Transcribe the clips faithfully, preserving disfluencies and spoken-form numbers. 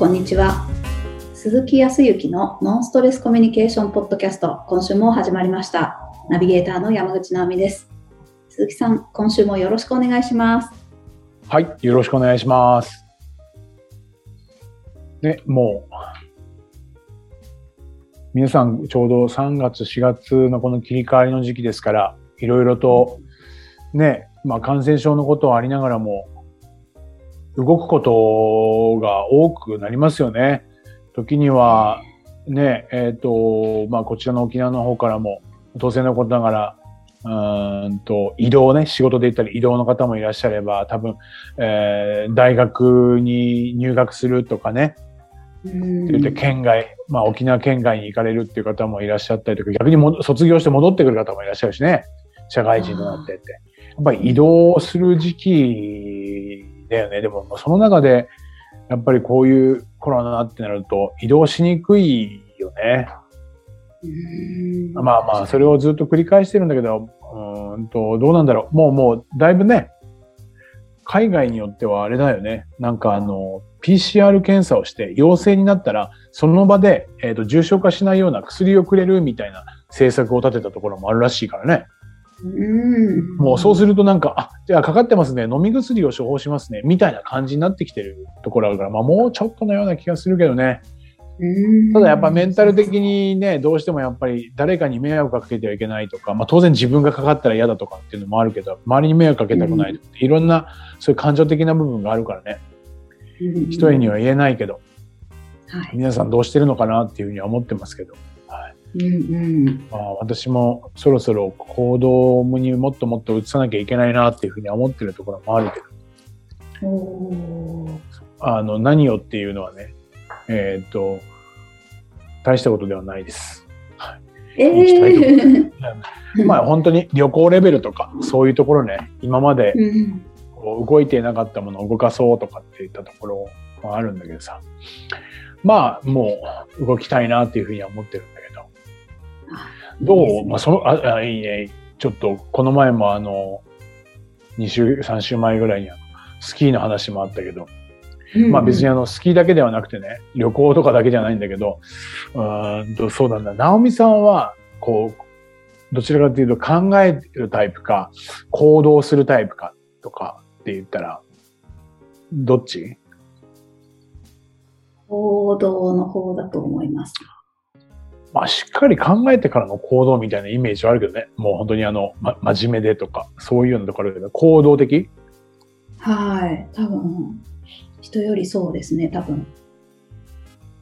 こんにちは。鈴木康之のノンストレスコミュニケーションポッドキャスト、今週も始まりました。ナビゲーターの山口直美です。鈴木さん、今週もよろしくお願いします。はい、よろしくお願いします。ね、もう皆さんちょうどさんがつしがつのこの切り替えの時期ですから、いろいろとね、まあ、感染症のことはありながらも動くことが多くなりますよね。時にはね、えーとまあ、こちらの沖縄の方からも当然のことながら、うーんと移動ね、仕事で行ったり移動の方もいらっしゃれば、多分、えー、大学に入学するとかね、うん県外、まあ、沖縄県外に行かれるっていう方もいらっしゃったりとか、逆にも卒業して戻ってくる方もいらっしゃるしね、社会人になってってやっぱり移動する時期だよね。でもその中でやっぱりこういうコロナってなると移動しにくいよね。うんまあまあそれをずっと繰り返してるんだけど、うーんとどうなんだろう、もうもうだいぶね、海外によってはあれだよね、なんかあの ピーシーアール 検査をして陽性になったらその場で、えーと、重症化しないような薬をくれるみたいな政策を立てたところもあるらしいからね。うんもうそうするとなんか、あ、じゃあかかってますね、飲み薬を処方しますねみたいな感じになってきてるところあるから、まあ、もうちょっとのような気がするけどね。うんただやっぱメンタル的にね、どうしてもやっぱり誰かに迷惑かけてはいけないとか、まあ、当然自分がかかったら嫌だとかっていうのもあるけど、周りに迷惑かけたくないとか、いろんなそういう感情的な部分があるからね、一重には言えないけど、はい、皆さんどうしてるのかなっていうふうには思ってますけど、うんうんまあ、私もそろそろ行動にもっともっと移さなきゃいけないなっていうふうに思ってるところもあるけど、おあの何をっていうのはね、えー、と大したことではないです、はいえー、まあ本当に旅行レベルとかそういうところね、今までこう動いていなかったものを動かそうとかっていったところもあるんだけどさ、まあもう動きたいなっていうふうには思ってるんだけど、どういい、ねまあ、そのあいいね、ちょっとこの前もあのにしゅうさんしゅうまえぐらいにスキーの話もあったけど、うん、まあ別にあのスキーだけではなくてね、旅行とかだけじゃないんだけど、うーんとそうなんだ、直美さんはこうどちらかというと考えるタイプか行動するタイプかとかって言ったらどっち？行動の方だと思います。まあ、しっかり考えてからの行動みたいなイメージはあるけどね、もう本当にあの、ま、真面目でとかそういうのとかあるけど、行動的？はい、多分人よりそうですね、多分。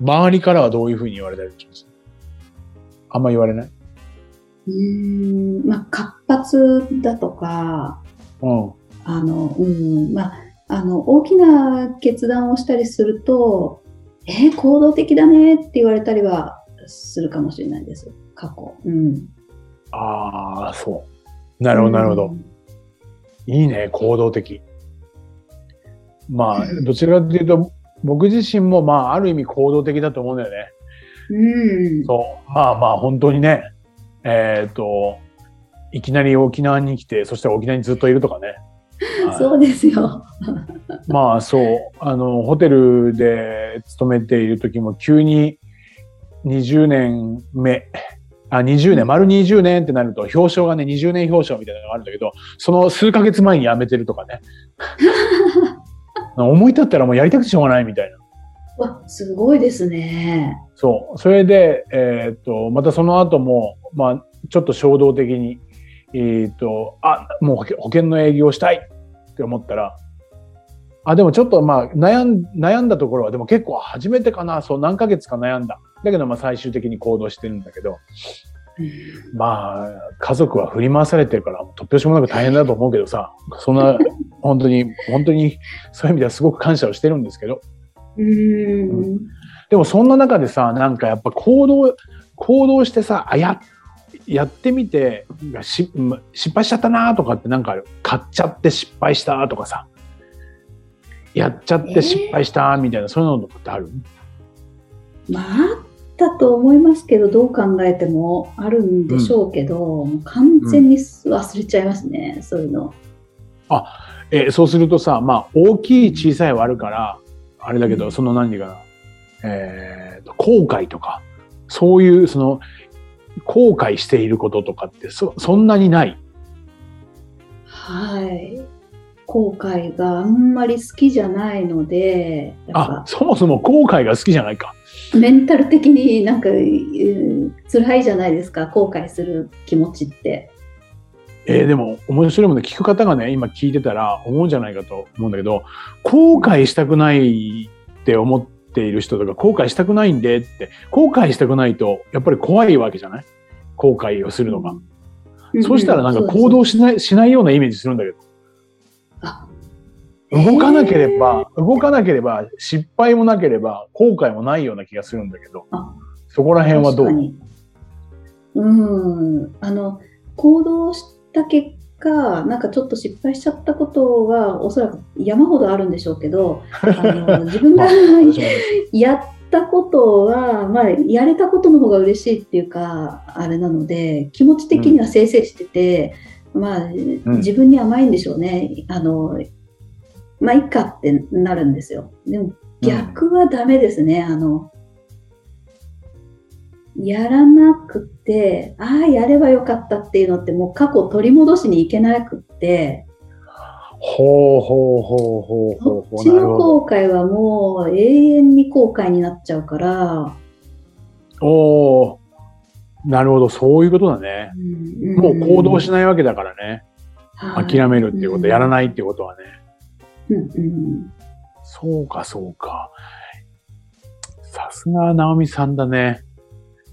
周りからはどういうふうに言われたりします？あんま言われない？うーん、まあ活発だとか、うん、あの、うん、まああの大きな決断をしたりすると、えー、行動的だねって言われたりはするかもしれないです。過去。うん。ああ、そう。なるほど、なるほど、うん。いいね、行動的。まあ、どちらかというと、僕自身もまあ、ある意味行動的だと思うんだよね。うん。そう。まあまあ、本当にね、えっと、いきなり沖縄に来て、そして沖縄にずっといるとかね。そうですよ。まあ、そう。あの、ホテルで勤めている時も急に、にじゅうねんめ、あ、にじゅうねん、丸にじゅうねんってなると、表彰がね、にじゅうねん表彰みたいなのがあるんだけど、その数ヶ月前に辞めてるとかね。思い立ったらもうやりたくてしょうがないみたいな。わ、すごいですね。そう。それで、えー、っと、またその後も、まあ、ちょっと衝動的に、えー、っと、あ、もう保険の営業したいって思ったら、あ、でもちょっとまあ悩ん、悩んだところは、でも結構初めてかな、そう、何ヶ月か悩んだ。だけどまあ最終的に行動してるんだけど、まあ家族は振り回されてるから突拍子もなく大変だと思うけどさ、そんな本当に本当にそういう意味ではすごく感謝をしてるんですけど、うーん、うん、でもそんな中でさ、なんかやっぱ行動行動してさ、あややってみてし失敗しちゃったなとかってなんかある？買っちゃって失敗したとかさ、やっちゃって失敗したみたいな、えー、そういうのとかってある？まあだと思いますけど、どう考えてもあるんでしょうけど、うん、完全に忘れちゃいますね、うん、そういうの。あ、えー、そうするとさ、まあ大きい小さいはあるからあれだけど、うん、その何かな、えー、後悔とかそういうその後悔していることとかって そ, そんなにない？はい、後悔があんまり好きじゃないので、あ、そもそも後悔が好きじゃないか。メンタル的になんか、うん、辛いじゃないですか、後悔する気持ちって。えー、でも面白いもの聞く方がね、今聞いてたら思うんじゃないかと思うんだけど、後悔したくないって思っている人とか、後悔したくないんでって、後悔したくないとやっぱり怖いわけじゃない？後悔をするのが。うん、そうしたらなんか行動しない、しないようなイメージするんだけど。あ、動かなければ、動かなければ失敗もなければ後悔もないような気がするんだけど、そこら辺はどう？うん、あの行動しだ結果なんかちょっと失敗しちゃったことはおそらく山ほどあるんでしょうけど、あの自分が、まあ、やったことは、まあ、やれたことの方が嬉しいっていうかあれなので、気持ち的にはせいせいしてて、うん、まあ自分に甘いんでしょうね、うん、あのまあいっかってなるんですよ。でも逆はダメですね、うん、あのやらなくて、ああやればよかったっていうのってもう過去を取り戻しにいけなくって、ほうほうほうほうほう、こっちの後悔はもう永遠に後悔になっちゃうから、おー、なるほど、そういうことだね。うん、もう行動しないわけだからね。うん、諦めるっていうこと、うん、やらないっていうことはね。うんうん、そうかそうか。さすが直美さんだね。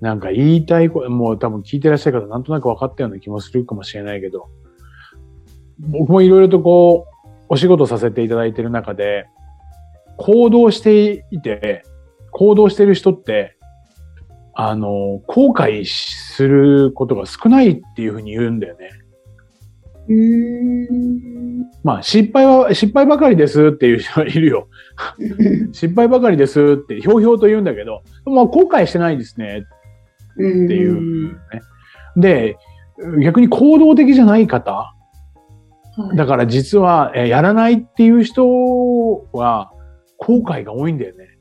なんか言いたいこと、もう多分聞いてらっしゃる方なんとなく分かったような気もするかもしれないけど、僕もいろいろとこう、お仕事させていただいている中で、行動していて、行動している人って、あの、後悔することが少ないっていうふうに言うんだよね。うーん。まあ、失敗は、失敗ばかりですっていう人はいるよ。失敗ばかりですってひょうひょうと言うんだけど、まあ、後悔してないですね。っていう、ね、で逆に行動的じゃない方、はい、だから実はやらないっていう人は後悔が多いんだよね。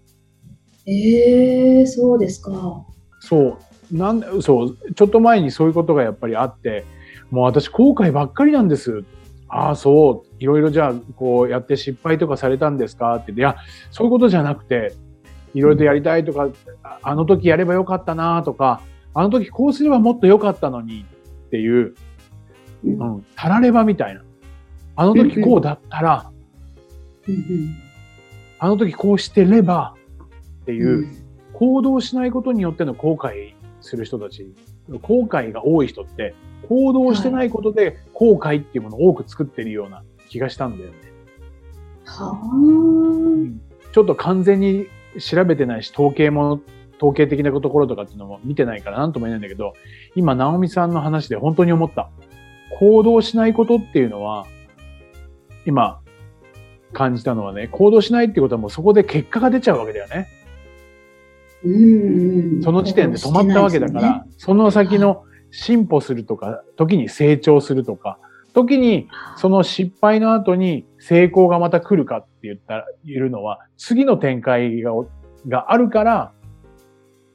えー、そうですか。そうなん、そうちょっと前にそういうことがやっぱりあって、もう私後悔ばっかりなんです。ああそう、いろいろじゃあこうやって失敗とかされたんですかって、いやそういうことじゃなくて、いろいろやりたいとか、あの時やればよかったなとか、あの時こうすればもっとよかったのにっていう、うん、たらればみたいな、あの時こうだったら、あの時こうしてればっていう、行動しないことによっての後悔する人たち、後悔が多い人って行動してないことで後悔っていうものを多く作ってるような気がしたんだよね。はぁ、ちょっと完全に調べてないし、統計も、統計的なところとかっていうのも見てないから何とも言えないんだけど、今、直美さんの話で本当に思った。行動しないことっていうのは、今、感じたのはね、行動しないっていうことはもうそこで結果が出ちゃうわけだよね。うんうん、その時点で止まったわけだから、ね、その先の進歩するとか、時に成長するとか、時にその失敗の後に成功がまた来るかって言ったらいるのは、次の展開 が, があるから、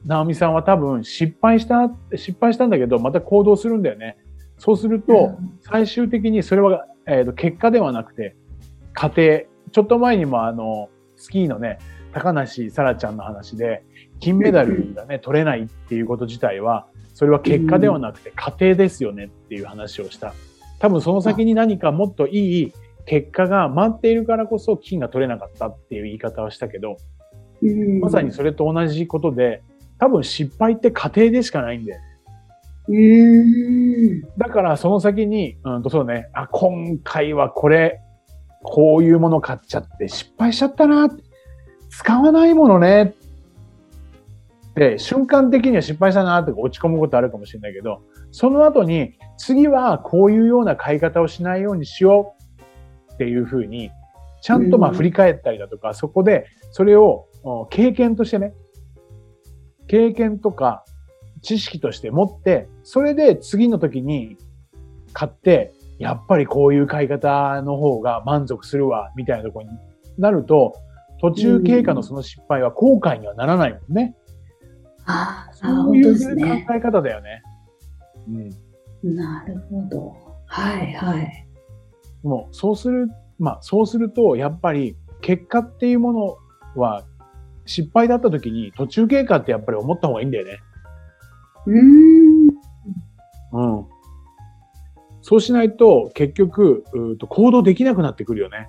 直美さんは多分失敗した失敗したんだけどまた行動するんだよね。そうすると最終的にそれは、えー、と結果ではなくて過程。ちょっと前にもあのスキーのね、高梨沙羅ちゃんの話で、金メダルがね取れないっていうこと自体は、それは結果ではなくて過程ですよねっていう話をした。多分その先に何かもっといい結果が待っているからこそ金が取れなかったっていう言い方はしたけど、うん、まさにそれと同じことで、多分失敗って過程でしかないんで、うん、だからその先に、うんとそうね、あ、今回はこれこういうもの買っちゃって失敗しちゃったな、使わないものねで瞬間的には失敗したなとか落ち込むことあるかもしれないけど、その後に次はこういうような買い方をしないようにしようっていうふうにちゃんとまあ振り返ったりだとか、そこでそれを経験としてね、経験とか知識として持って、それで次の時に買って、やっぱりこういう買い方の方が満足するわみたいなところになると、途中経過のその失敗は後悔にはならないもんね。うん、ああ、そういう考え方だよね。うん、なるほど。はいはい。もうそうする、まあそうするとやっぱり結果っていうものは失敗だった時に途中経過ってやっぱり思った方がいいんだよね。うーん。うん。そうしないと結局うと行動できなくなってくるよね。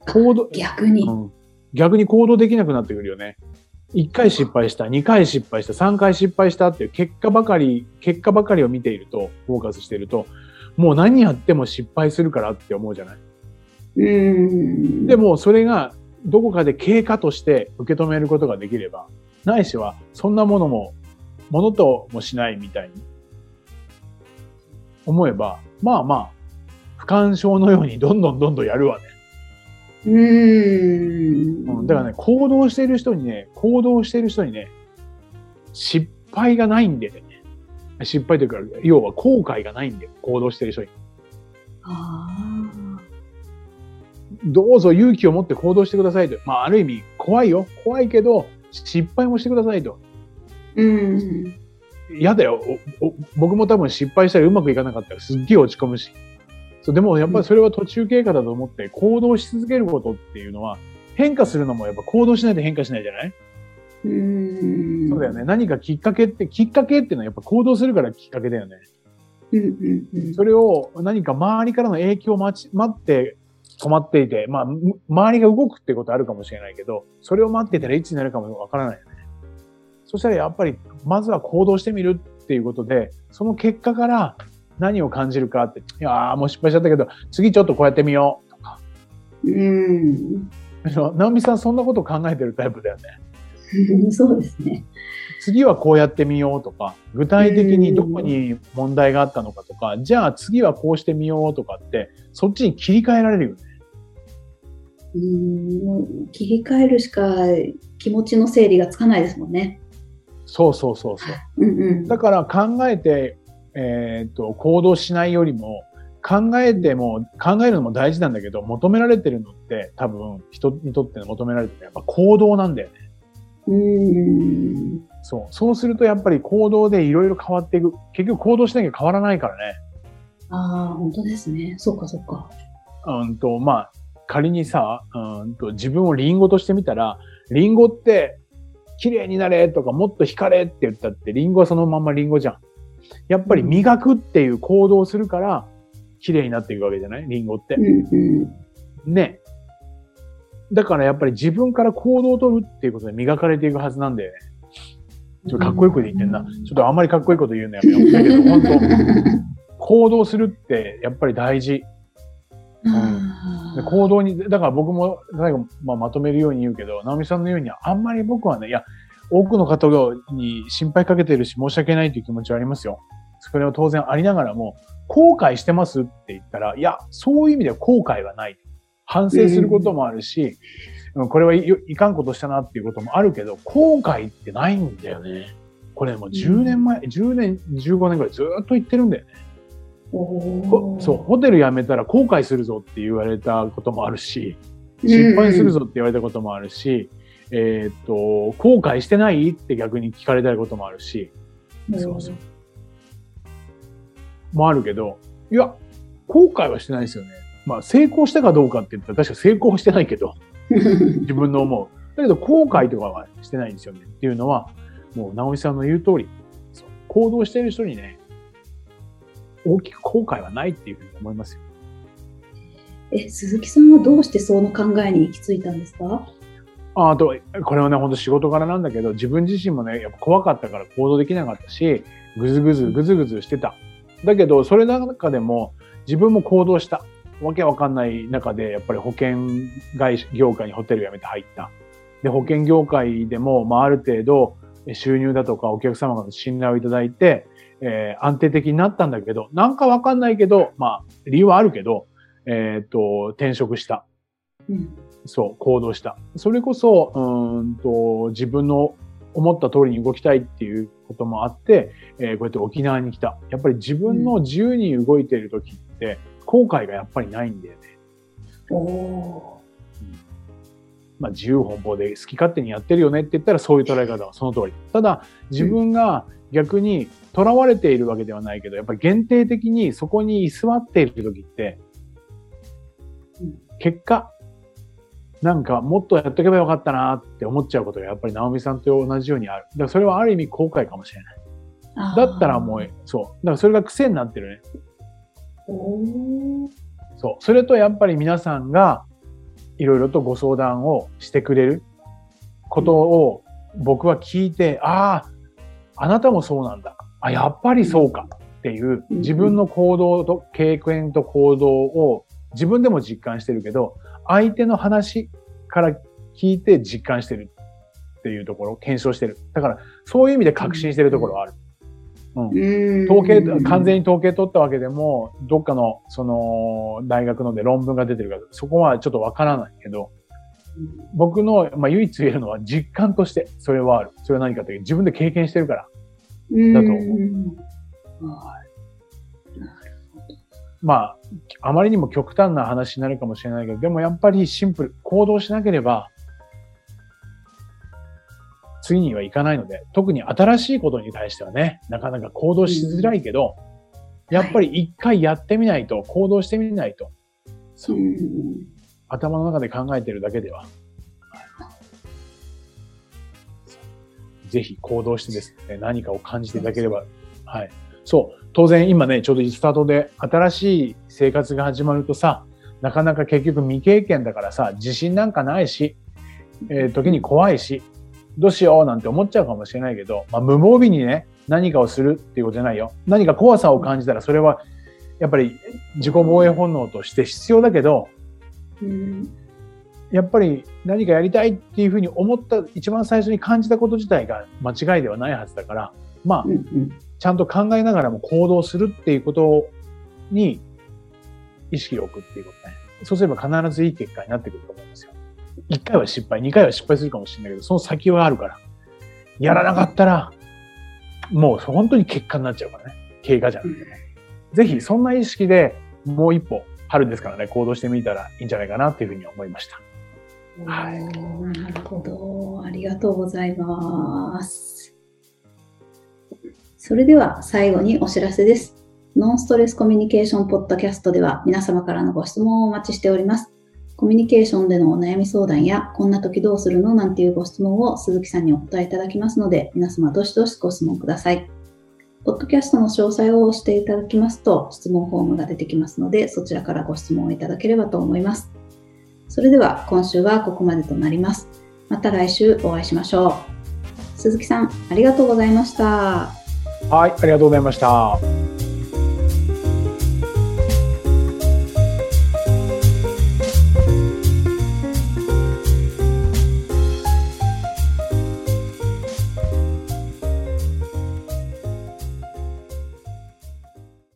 行動逆に、うん、逆に行動できなくなってくるよね。いっかい失敗した、にかい失敗した、さんかい失敗したっていう結果ばかり結果ばかりを見ているとフォーカスしていると、もう何やっても失敗するからって思うじゃない。うーん。でもそれがどこかで経過として受け止めることができれば、ないしはそんなものもものともしないみたいに思えば、まあまあ、不干渉のようにどんどんどんどんやるわね。うーん。だからね、行動している人にね、行動している人にね、失敗がないんでね。失敗というか、要は後悔がないんで、行動している人に。ああ。どうぞ勇気を持って行動してくださいと。まあ、ある意味、怖いよ。怖いけど、失敗もしてくださいと。うん。嫌だよ。おお僕も多分失敗したりうまくいかなかったらすっげえ落ち込むし。そうでもやっぱりそれは途中経過だと思って行動し続けることっていうのは、変化するのもやっぱ行動しないと変化しないじゃない？うーん。そうだよね。何かきっかけって、きっかけっていうのはやっぱ行動するからきっかけだよね。うんうんうん。それを何か周りからの影響を待ち、待って止まっていて、まあ、周りが動くってことあるかもしれないけど、それを待っていたらいつになるかもわからないよね。そしたらやっぱりまずは行動してみるっていうことで、その結果から何を感じるかって、いやーもう失敗しちゃったけど次ちょっとこうやってみようとか。うーん。直美さんそんなこと考えてるタイプだよね。そうですね。次はこうやってみようとか、具体的にどこに問題があったのかとか、じゃあ次はこうしてみようとかってそっちに切り替えられるよね。うーん。切り替えるしか気持ちの整理がつかないですもんね。そうそうそうそう。うんうん、だから考えて、えー、っと行動しないよりも考えても考えるのも大事なんだけど、求められてるのって多分人にとっての求められてるのはやっぱ行動なんだよね。うん。そう。そうするとやっぱり行動でいろいろ変わっていく。結局行動しなきゃ変わらないからね。ああ、本当ですね。そうかそうか。うんとまあ仮にさ、うんと自分をリンゴとしてみたら、リンゴって綺麗になれとかもっと光れって言ったってリンゴはそのまんまリンゴじゃん。やっぱり磨くっていう行動をするから綺麗になっていくわけじゃないリンゴって。ね。だからやっぱり自分から行動を取るっていうことで磨かれていくはずなんで、ちょっとかっこいいこと言ってんな。ちょっとあんまりかっこいいこと言うのやめよう。だけど本当行動するってやっぱり大事。うん、で行動に、だから僕も最後、まあ、まとめるように言うけど、直美さんのようにあんまり僕はね、いや、多くの方に心配かけてるし申し訳ないという気持ちはありますよ。それは当然ありながらも、後悔してますって言ったら、いや、そういう意味では後悔はない。反省することもあるし、うん、これはい、いかんことしたなっていうこともあるけど、後悔ってないんだよね。これもうじゅうねんまえ、うん、じゅうねん、じゅうごねんぐらいずっと言ってるんだよね。そう、ホテル辞めたら後悔するぞって言われたこともあるし、失敗するぞって言われたこともあるし、うんうん、えー、っと後悔してないって逆に聞かれたこともあるし、うん、そうそうもあるけど、いや後悔はしてないですよね。まあ成功したかどうかって言ったら確か成功してないけど自分の思うだけど後悔とかはしてないんですよねっていうのは、もう直美さんの言う通り、そう行動している人にね、大きく後悔はないっていうふうに思いますよ。え、鈴木さんはどうしてその考えに行き着いたんですか？あ、あとこれはね、本当仕事柄なんだけど、自分自身もね、やっぱ怖かったから行動できなかったし、ぐずぐずぐずぐずしてた。だけどそれの中でも自分も行動した。わけわかんない中でやっぱり保険業界にホテル辞めて入った。で保険業界でも、まあ、ある程度収入だとかお客様からの信頼をいただいて。えー、安定的になったんだけど、なんかわかんないけど、まあ、理由はあるけど、えっと、転職した。うん、そう、行動した。それこそ、うーんと、自分の思った通りに動きたいっていうこともあって、えー、こうやって沖縄に来た。やっぱり自分の自由に動いている時って、後悔がやっぱりないんだよね。おー。まあ、自由奔放で好き勝手にやってるよねって言ったらそういう捉え方はその通り。ただ自分が逆にとらわれているわけではないけど、やっぱり限定的にそこに居座っている時って結果なんかもっとやっとけばよかったなって思っちゃうことがやっぱり直美さんと同じようにある。だからそれはある意味後悔かもしれない。だったらもうそう。だからそれが癖になってるね。そう。それとやっぱり皆さんがいろいろとご相談をしてくれることを僕は聞いて、うん、ああ、あなたもそうなんだ。あ、やっぱりそうかっていう自分の行動と経験と行動を自分でも実感してるけど、相手の話から聞いて実感してるっていうところ、検証してる。だからそういう意味で確信してるところはある。うん、統計、完全に統計取ったわけでも、どっかの、その、大学ので論文が出てるから、そこはちょっとわからないけど、僕の、まあ、唯一言えるのは実感として、それはある。それは何かというと、自分で経験してるから、だと思う。はい。なるほど。まあ、あまりにも極端な話になるかもしれないけど、でもやっぱりシンプル、行動しなければ、次にはいかないので、特に新しいことに対してはね、なかなか行動しづらいけど、うん、やっぱり一回やってみないと、はい、行動してみないと、そう、うん、頭の中で考えてるだけでは、はい、ぜひ行動してですね、何かを感じていただければ、はい、そう、当然今ね、ちょうどスタートで新しい生活が始まるとさ、なかなか結局未経験だからさ、自信なんかないし、えー、時に怖いし。どうしようなんて思っちゃうかもしれないけど、まあ、無防備にね、何かをするっていうことじゃないよ。何か怖さを感じたら、それはやっぱり自己防衛本能として必要だけど、うん、やっぱり何かやりたいっていうふうに思った、一番最初に感じたこと自体が間違いではないはずだから、まあ、うんうん、ちゃんと考えながらも行動するっていうことに意識を置くっていうことね。そうすれば必ずいい結果になってくると思うんですよ。いっかいは失敗、にかいは失敗するかもしれないけど、その先はあるから。やらなかったら、もう本当に結果になっちゃうからね。経過じゃなくてね。ぜひ、そんな意識でもう一歩、春ですからね、行動してみたらいいんじゃないかなっていうふうに思いました。はい。なるほど。ありがとうございます。それでは、最後にお知らせです。ノンストレスコミュニケーションポッドキャストでは、皆様からのご質問をお待ちしております。コミュニケーションでのお悩み相談や、こんな時どうするのなんていうご質問を鈴木さんにお答えいただきますので、皆様どしどしご質問ください。ポッドキャストの詳細を押していただきますと、質問フォームが出てきますので、そちらからご質問をいただければと思います。それでは今週はここまでとなります。また来週お会いしましょう。鈴木さん、ありがとうございました。はい、ありがとうございました。